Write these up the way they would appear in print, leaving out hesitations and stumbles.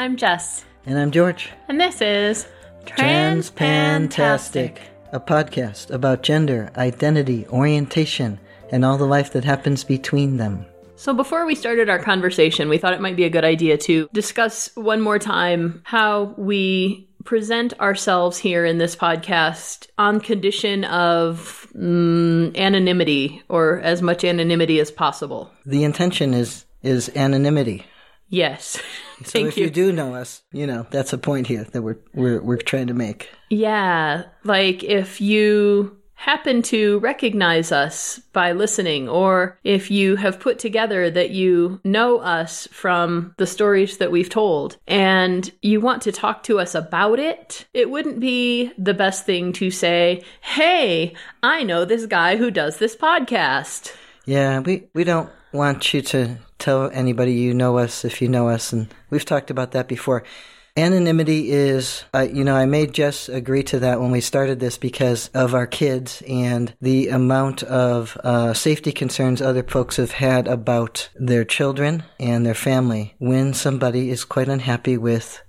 I'm Jess. And I'm George. And this is Transpantastic, a podcast about gender, identity, orientation, and all the life that happens between them. So before we started our conversation, we thought it might be a good idea to discuss one more time how we present ourselves here in this podcast on condition of anonymity, or as much anonymity as possible. The intention is anonymity. Yes. Thank you. So if you do know us, you know, that's a point here that we're trying to make. Yeah. Like if you happen to recognize us by listening, or if you have put together that you know us from the stories that we've told and you want to talk to us about it, it wouldn't be the best thing to say, hey, I know this guy who does this podcast. Yeah, we don't want you to tell anybody you know us if you know us, and we've talked about that before. Anonymity is, I made Jess agree to that when we started this because of our kids and the amount of safety concerns other folks have had about their children and their family when somebody is quite unhappy with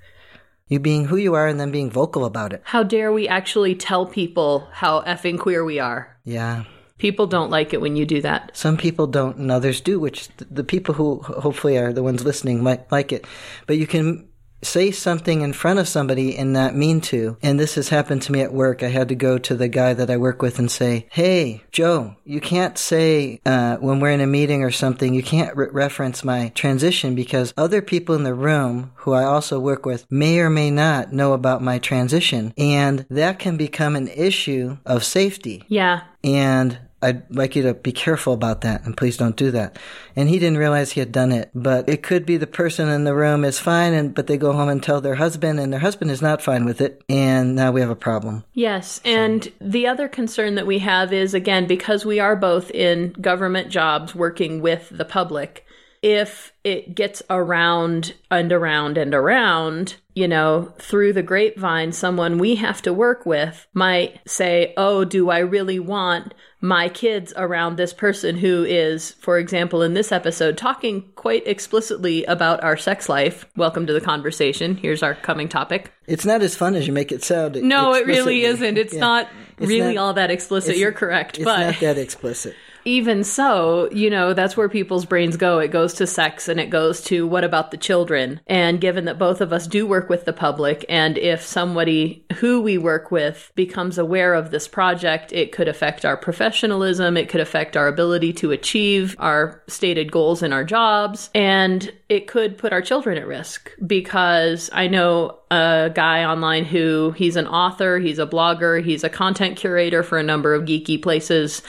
you being who you are and then being vocal about it. How dare we actually tell people how effing queer we are? Yeah. People don't like it when you do that. Some people don't and others do, which the people who hopefully are the ones listening might like it. But you can say something in front of somebody and not mean to. And this has happened to me at work. I had to go to the guy that I work with and say, hey, Joe, you can't say when we're in a meeting or something, you can't reference my transition because other people in the room who I also work with may or may not know about my transition. And that can become an issue of safety. Yeah. And I'd like you to be careful about that, and please don't do that. And he didn't realize he had done it, but it could be the person in the room is fine, but they go home and tell their husband, and their husband is not fine with it, and now we have a problem. Yes, so. And the other concern that we have is, again, because we are both in government jobs working with the public, if it gets around and around and around, you know, through the grapevine, someone we have to work with might say, oh, do I really want my kids around this person who is, for example, in this episode, talking quite explicitly about our sex life? Welcome to the conversation. Here's our coming topic. It's not as fun as you make it sound. No, it really isn't. It's not really all that explicit. You're correct. It's not that explicit. Even so, you know, that's where people's brains go. It goes to sex and it goes to what about the children? And given that both of us do work with the public, and if somebody who we work with becomes aware of this project, it could affect our professionalism. It could affect our ability to achieve our stated goals in our jobs. And it could put our children at risk, because I know a guy online who, he's an author, he's a blogger, he's a content curator for a number of geeky places,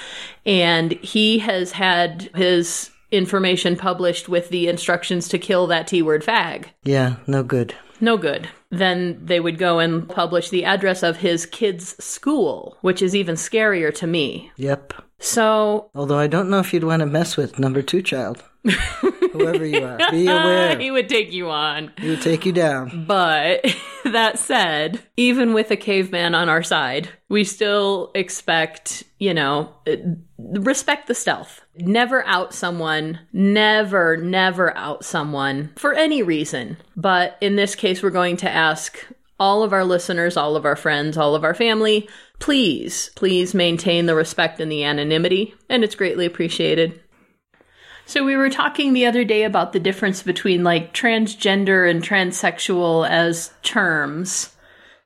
and he has had his information published with the instructions to kill that T-word fag. Yeah, no good. No good. Then they would go and publish the address of his kid's school, which is even scarier to me. Yep. So, although I don't know if you'd want to mess with number 2 child. Whoever you are, be aware. He would take you on. He would take you down. But that said, even with a caveman on our side, we still expect, you know, respect the stealth. Never out someone. Never out someone for any reason. But in this case, we're going to ask all of our listeners, all of our friends, all of our family, please maintain the respect and the anonymity. And it's greatly appreciated. So we were talking the other day about the difference between like transgender and transsexual as terms.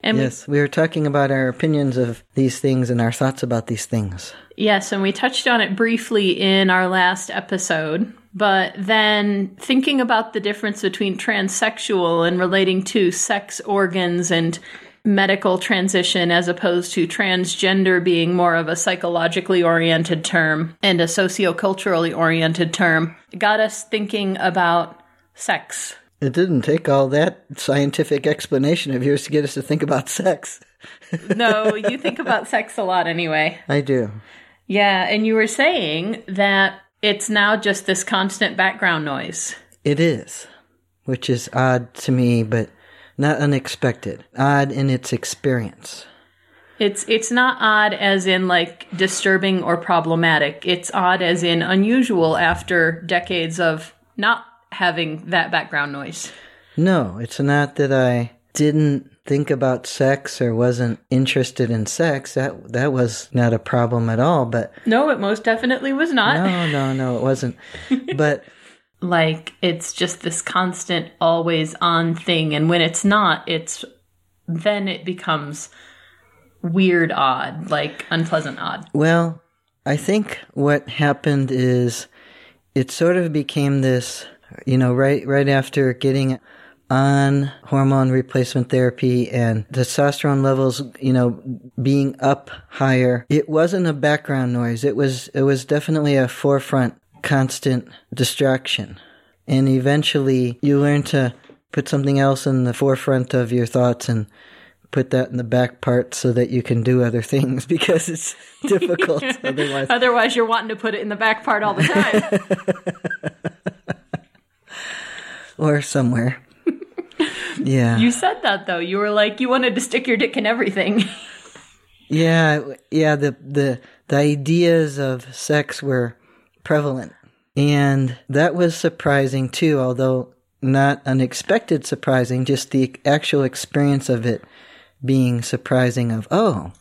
And yes, we were talking about our opinions of these things and our thoughts about these things. Yes, and we touched on it briefly in our last episode. But then thinking about the difference between transsexual and relating to sex organs and medical transition, as opposed to transgender being more of a psychologically oriented term and a socioculturally oriented term, got us thinking about sex. It didn't take all that scientific explanation of yours to get us to think about sex. No, you think about sex a lot anyway. I do. Yeah, and you were saying that it's now just this constant background noise. It is, which is odd to me, but not unexpected. Odd in its experience. It's not odd as in like disturbing or problematic. It's odd as in unusual after decades of not having that background noise. No, it's not that I didn't think about sex or wasn't interested in sex. That was not a problem at all, but... No, it most definitely was not. No, it wasn't. But... Like, it's just this constant, always-on thing, and when it's not, then it becomes weird odd, like unpleasant odd. Well, I think what happened is it sort of became this, right after getting on hormone replacement therapy and testosterone levels, being up higher, it wasn't a background noise. It was definitely a forefront constant distraction. And eventually you learn to put something else in the forefront of your thoughts and put that in the back part so that you can do other things, because it's difficult otherwise. Otherwise you're wanting to put it in the back part all the time. Or somewhere. Yeah. You said that, though. You were like, you wanted to stick your dick in everything. Yeah. The ideas of sex were prevalent. And that was surprising, too, although not unexpected surprising, just the actual experience of it being surprising of, oh,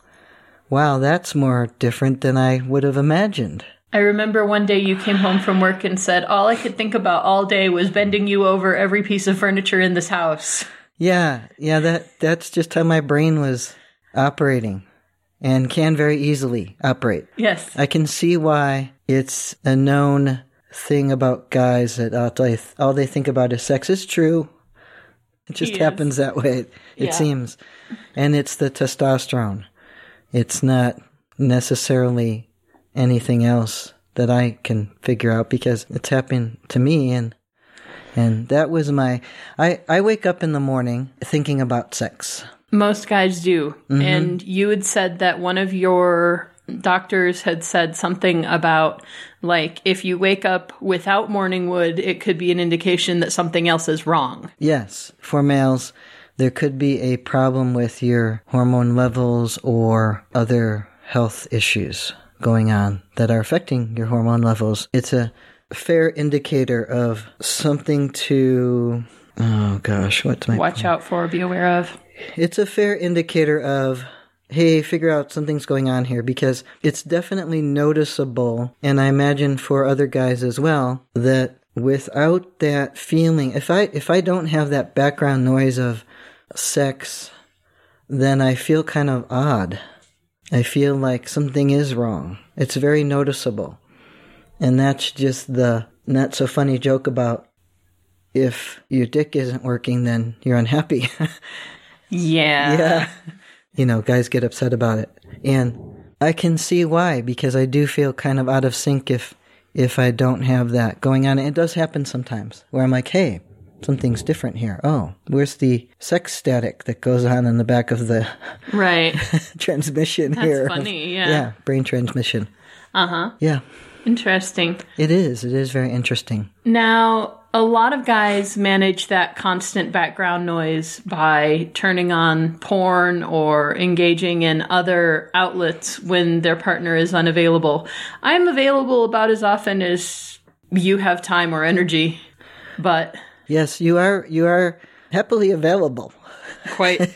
wow, that's more different than I would have imagined. I remember one day you came home from work and said, all I could think about all day was bending you over every piece of furniture in this house. Yeah, that's just how my brain was operating, and can very easily operate. Yes. I can see why it's a known thing about guys that all they think about is sex. It's true. It just happens that way, it seems. And it's the testosterone. It's not necessarily anything else that I can figure out, because it's happened to me, and that was I wake up in the morning thinking about sex. Most guys do. Mm-hmm. And you had said that one of your doctors had said something about, like, if you wake up without morning wood, it could be an indication that something else is wrong. Yes. For males, there could be a problem with your hormone levels or other health issues going on that are affecting your hormone levels. It's a fair indicator of something to, watch out for, be aware of. It's a fair indicator of, hey, figure out something's going on here, because it's definitely noticeable, and I imagine for other guys as well, that without that feeling, if I don't have that background noise of sex, then I feel kind of odd. I feel like something is wrong. It's very noticeable. And that's just the not-so-funny joke about, if your dick isn't working, then you're unhappy. Yeah. Guys get upset about it. And I can see why, because I do feel kind of out of sync if I don't have that going on. It does happen sometimes, where I'm like, hey, something's different here. Oh, where's the sex static that goes on in the back of the right transmission? That's here. That's funny, yeah. Yeah, brain transmission. Uh-huh. Yeah. Interesting. It is very interesting. Now, a lot of guys manage that constant background noise by turning on porn or engaging in other outlets when their partner is unavailable. I'm available about as often as you have time or energy, but... Yes, you are happily available. Quite.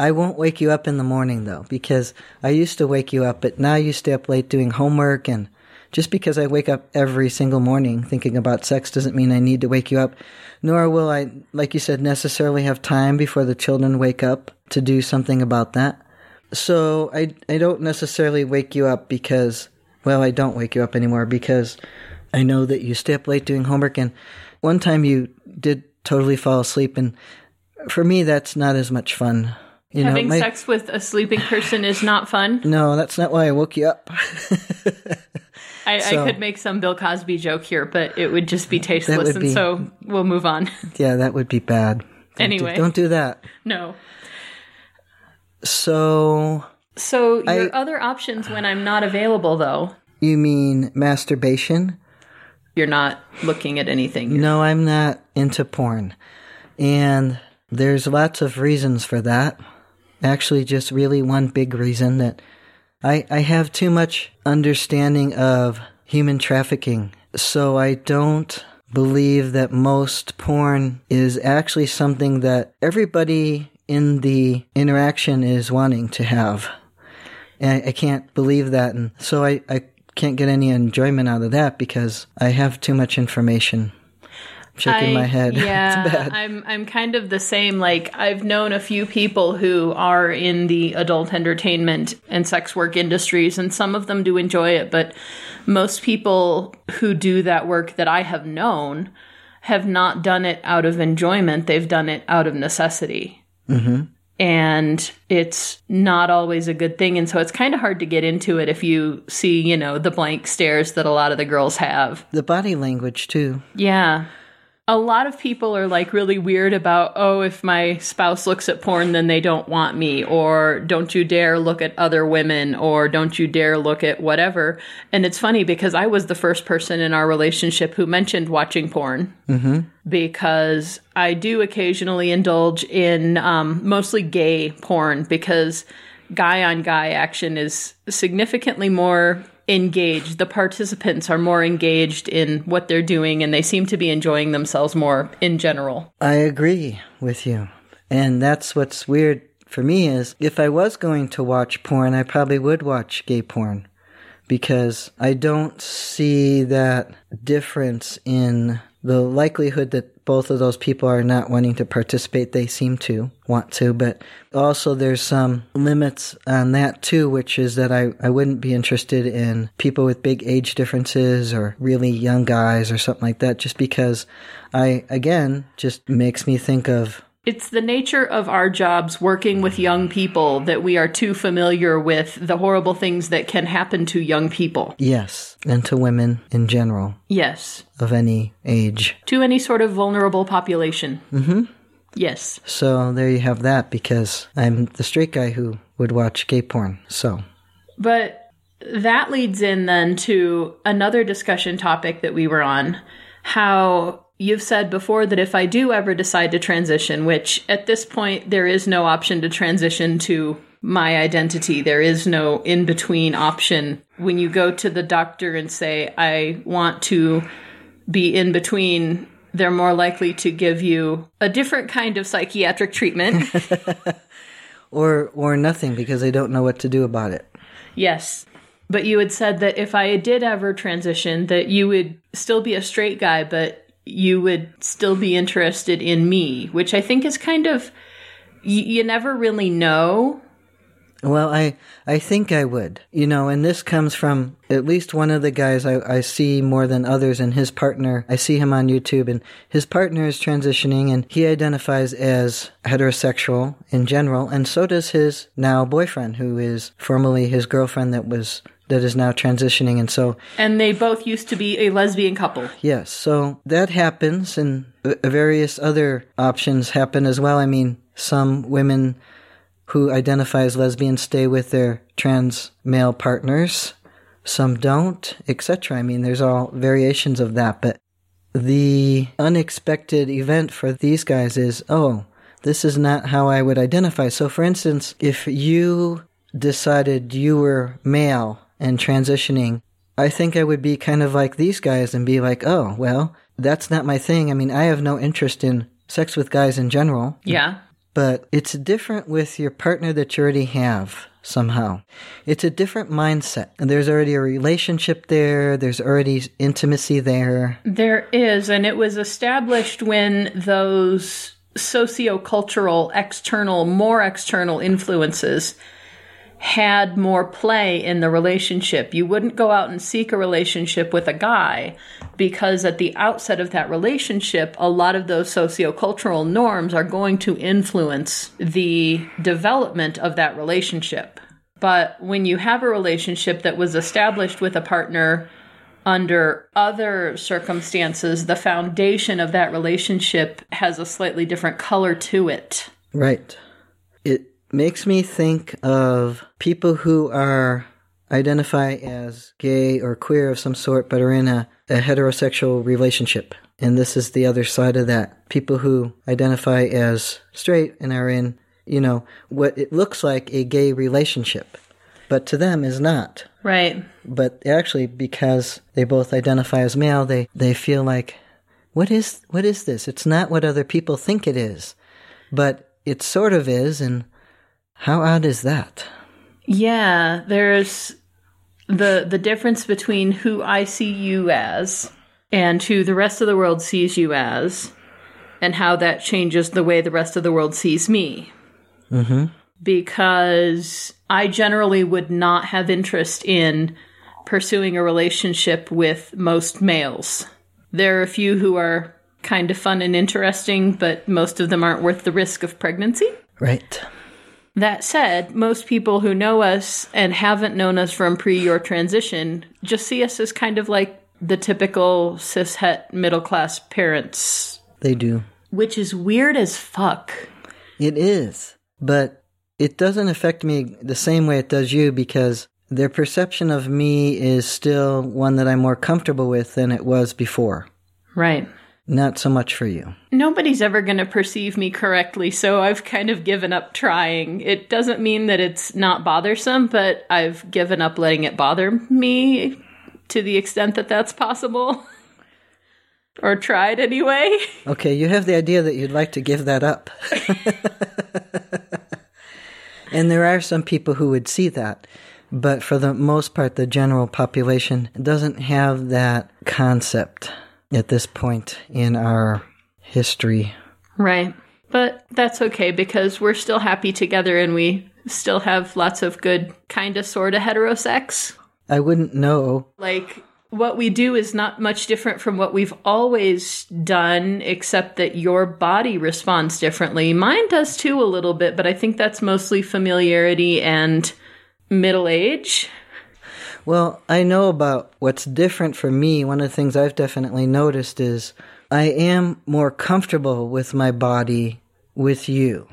I won't wake you up in the morning, though, because I used to wake you up, but now you stay up late doing homework, and just because I wake up every single morning thinking about sex doesn't mean I need to wake you up, nor will I, like you said, necessarily have time before the children wake up to do something about that. So I don't necessarily wake you up because, well, I don't wake you up anymore because I know that you stay up late doing homework, and one time you did totally fall asleep, and for me, that's not as much fun. Having sex with a sleeping person is not fun? No, that's not why I woke you up. I could make some Bill Cosby joke here, but it would just be tasteless, so we'll move on. Yeah, that would be bad. Anyway. Don't do that. No. So your other options when I'm not available, though. You mean masturbation? You're not looking at anything. No, I'm not into porn. And there's lots of reasons for that. Actually, just really one big reason that I have too much understanding of human trafficking. So I don't believe that most porn is actually something that everybody in the interaction is wanting to have. And I can't believe that. And so I can't get any enjoyment out of that because I have too much information. Shaking my head. Yeah, it's bad. I'm kind of the same. Like, I've known a few people who are in the adult entertainment and sex work industries, and some of them do enjoy it, but most people who do that work that I have known have not done it out of enjoyment. They've done it out of necessity. Mm-hmm. And it's not always a good thing. And so it's kind of hard to get into it if you see, you know, the blank stares that a lot of the girls have. The body language, too. Yeah. A lot of people are like really weird about, oh, if my spouse looks at porn, then they don't want me, or don't you dare look at other women, or don't you dare look at whatever. And it's funny because I was the first person in our relationship who mentioned watching porn, mm-hmm. because I do occasionally indulge in mostly gay porn, because guy on guy action is significantly more engaged. The participants are more engaged in what they're doing, and they seem to be enjoying themselves more in general. I agree with you. And that's what's weird for me is, if I was going to watch porn, I probably would watch gay porn, because I don't see that difference in the likelihood that both of those people are not wanting to participate. They seem to want to, but also there's some limits on that too, which is that I wouldn't be interested in people with big age differences or really young guys or something like that, just because just makes me think of... It's the nature of our jobs working with young people that we are too familiar with the horrible things that can happen to young people. Yes, and to women in general. Yes. Of any age. To any sort of vulnerable population. Mm-hmm. Yes. So there you have that, because I'm the straight guy who would watch gay porn, so. But that leads in then to another discussion topic that we were on, how... You've said before that if I do ever decide to transition, which at this point, there is no option to transition to my identity. There is no in-between option. When you go to the doctor and say, I want to be in between, they're more likely to give you a different kind of psychiatric treatment. or nothing, because they don't know what to do about it. Yes. But you had said that if I did ever transition, that you would still be a straight guy, but... you would still be interested in me, which I think is kind of, you never really know. Well, I think I would, you know, and this comes from at least one of the guys I see more than others, and his partner, I see him on YouTube, and his partner is transitioning, and he identifies as heterosexual in general, and so does his now boyfriend, who is formerly his girlfriend that is now transitioning, and so... And they both used to be a lesbian couple. Yes, so that happens, and various other options happen as well. I mean, some women who identify as lesbians stay with their trans male partners, some don't, etc. I mean, there's all variations of that, but the unexpected event for these guys is, oh, this is not how I would identify. So, for instance, if you decided you were male... and transitioning, I think I would be kind of like these guys and be like, oh, well, that's not my thing. I mean, I have no interest in sex with guys in general. Yeah. But it's different with your partner that you already have somehow. It's a different mindset. And there's already a relationship there. There's already intimacy there. There is. And it was established when those sociocultural, more external influences had more play in the relationship. You wouldn't go out and seek a relationship with a guy, because at the outset of that relationship, a lot of those sociocultural norms are going to influence the development of that relationship. But when you have a relationship that was established with a partner under other circumstances, the foundation of that relationship has a slightly different color to it. Right. Makes me think of people who identify as gay or queer of some sort, but are in a heterosexual relationship. And this is the other side of that. People who identify as straight and are in, you know, what it looks like a gay relationship, but to them is not. Right. But actually, because they both identify as male, they feel like What is this? It's not what other people think it is, but it sort of is, and how odd is that? Yeah, there's the difference between who I see you as and who the rest of the world sees you as, and how that changes the way the rest of the world sees me. Mm-hmm. Because I generally would not have interest in pursuing a relationship with most males. There are a few who are kind of fun and interesting, but most of them aren't worth the risk of pregnancy. Right. That said, most people who know us and haven't known us from pre-your transition just see us as kind of like the typical cishet middle-class parents. They do. Which is weird as fuck. It is, but it doesn't affect me the same way it does you, because their perception of me is still one that I'm more comfortable with than it was before. Right. Not so much for you. Nobody's ever going to perceive me correctly, so I've kind of given up trying. It doesn't mean that it's not bothersome, but I've given up letting it bother me to the extent that that's possible. Or tried anyway. Okay, you have the idea that you'd like to give that up. And there are some people who would see that. But for the most part, the general population doesn't have that concept at this point in our history. Right. But that's okay, because we're still happy together and we still have lots of good kind of sort of heterosex. I wouldn't know. Like, what we do is not much different from what we've always done, except that your body responds differently. Mine does too a little bit, but I think that's mostly familiarity and middle age. Well, I know about what's different for me. One of the things I've definitely noticed is I am more comfortable with my body with you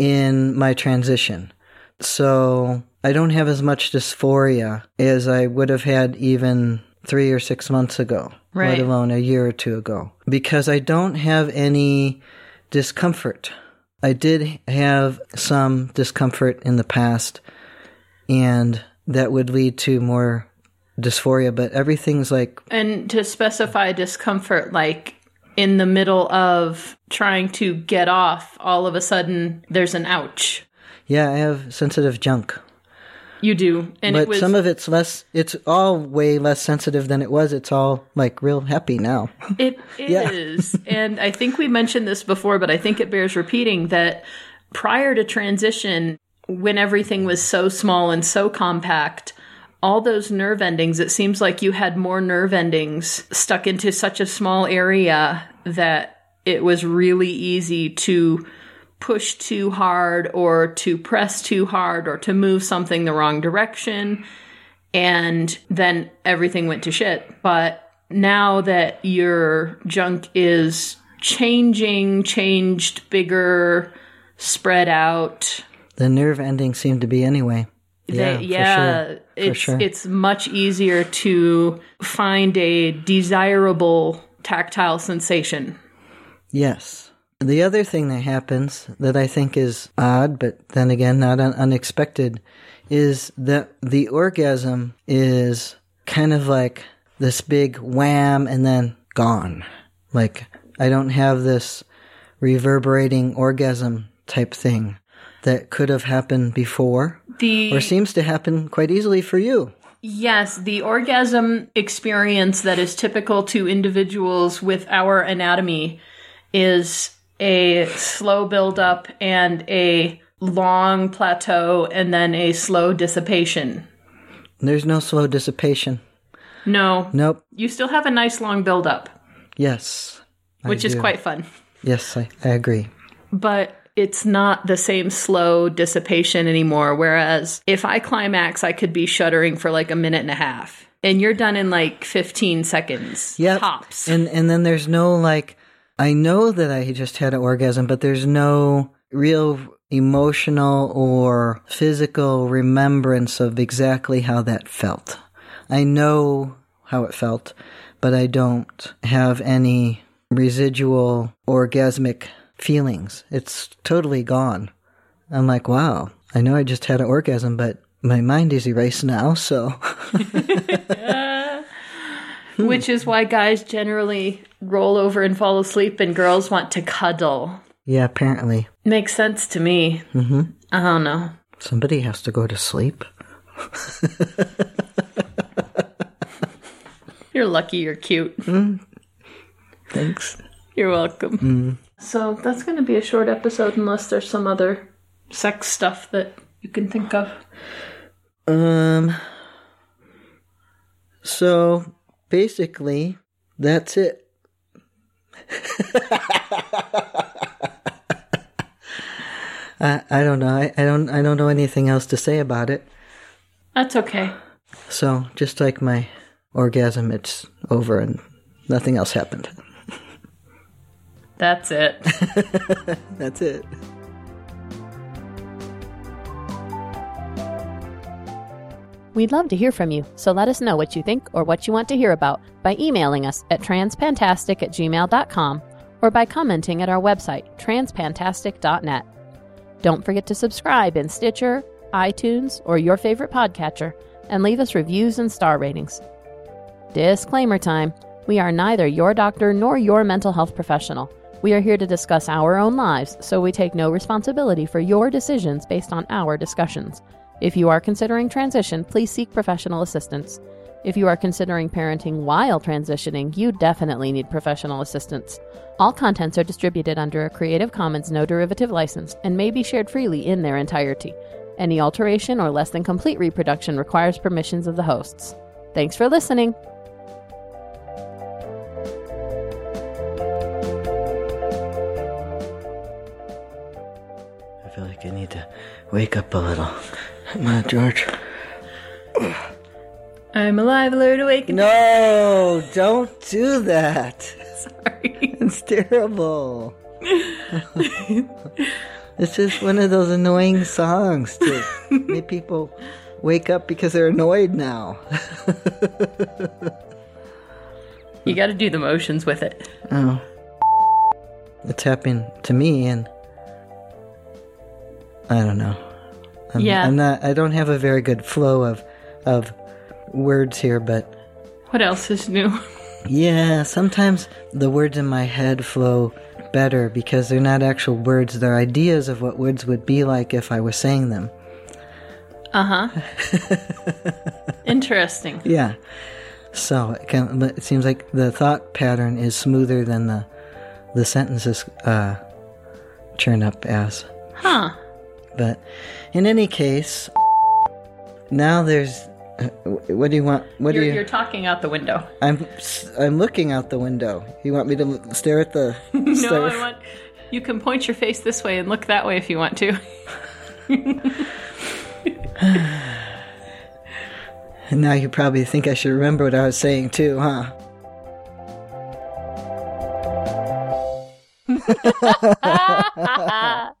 in my transition. So I don't have as much dysphoria as I would have had even 3 or 6 months ago, right, let alone a year or two ago, because I don't have any discomfort. I did have some discomfort in the past, and that would lead to more dysphoria, but everything's like... And to specify discomfort, like in the middle of trying to get off, all of a sudden there's an ouch. Yeah, I have sensitive junk. You do. And but some of it's less, it's all way less sensitive than it was. It's all like real happy now. It is. And I think we mentioned this before, but I think it bears repeating that prior to transition, when everything was so small and so compact, all those nerve endings, it seems like you had more nerve endings stuck into such a small area that it was really easy to push too hard or to press too hard or to move something the wrong direction, and then everything went to shit. But now that your junk is changed, bigger, spread out. The nerve endings seem to be anyway. For sure. It's much easier to find a desirable tactile sensation. Yes. The other thing that happens that I think is odd, but then again, not unexpected, is that the orgasm is kind of like this big wham and then gone. Like, I don't have this reverberating orgasm type thing that could have happened before, or seems to happen quite easily for you. Yes, the orgasm experience that is typical to individuals with our anatomy is a slow buildup and a long plateau and then a slow dissipation. There's no slow dissipation. No. Nope. You still have a nice long buildup. Yes. Which is quite fun. Yes, I agree. But it's not the same slow dissipation anymore, whereas if I climax, I could be shuddering for like a minute and a half. And you're done in like 15 seconds. Yep. Tops. And then there's no like... I know that I just had an orgasm, but there's no real emotional or physical remembrance of exactly how that felt. I know how it felt, but I don't have any residual orgasmic feelings. It's totally gone. I'm like, wow, I know I just had an orgasm, but my mind is erased now, so... which is why guys generally roll over and fall asleep and girls want to cuddle. Yeah, apparently. Makes sense to me. Mm-hmm. I don't know. Somebody has to go to sleep. You're lucky you're cute. Mm. Thanks. You're welcome. So that's going to be a short episode unless there's some other sex stuff that you can think of. So basically, that's it. I don't know. I don't know anything else to say about it. That's okay. So just like my orgasm, it's over and nothing else happened. That's it. That's it. We'd love to hear from you, so let us know what you think or what you want to hear about by emailing us at transfantastic@gmail.com or by commenting at our website, transfantastic.net. Don't forget to subscribe in Stitcher, iTunes, or your favorite podcatcher, and leave us reviews and star ratings. Disclaimer time. We are neither your doctor nor your mental health professional. We are here to discuss our own lives, so we take no responsibility for your decisions based on our discussions. If you are considering transition, please seek professional assistance. If you are considering parenting while transitioning, you definitely need professional assistance. All contents are distributed under a Creative Commons no derivative license and may be shared freely in their entirety. Any alteration or less than complete reproduction requires permissions of the hosts. Thanks for listening. I feel like I need to wake up a little. Come on, George. I'm alive, alert, awake. No, don't do that. Sorry. It's terrible. It's just one of those annoying songs to make people wake up because they're annoyed now. You got to do the motions with it. Oh. It's happened to me, and I don't know. I don't have a very good flow of words here, but... What else is new? Yeah, sometimes the words in my head flow better because they're not actual words. They're ideas of what words would be like if I was saying them. Uh-huh. Interesting. Yeah. So it seems like the thought pattern is smoother than the sentences churn up as. Huh. But in any case, now there's... what do you want? What do you? You're talking out the window. I'm looking out the window. You want me to stare at the? No, I want. You can point your face this way and look that way if you want to. And now you probably think I should remember what I was saying too, huh?